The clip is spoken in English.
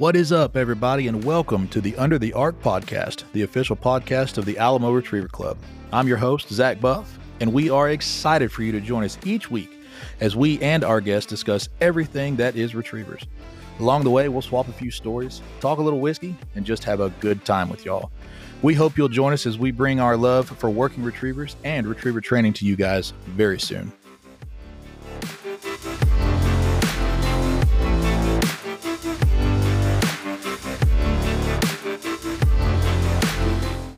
What is up, everybody, and welcome to the Under the ARC podcast, the official podcast of the Alamo Retriever Club. I'm your host, Zach Buff, and we are excited for you to join us each week as we and our guests discuss everything that is retrievers. Along the way, we'll swap a few stories, talk a little whiskey, and just have a good time with y'all. We hope you'll join us as we bring our love for working retrievers and retriever training to you guys very soon.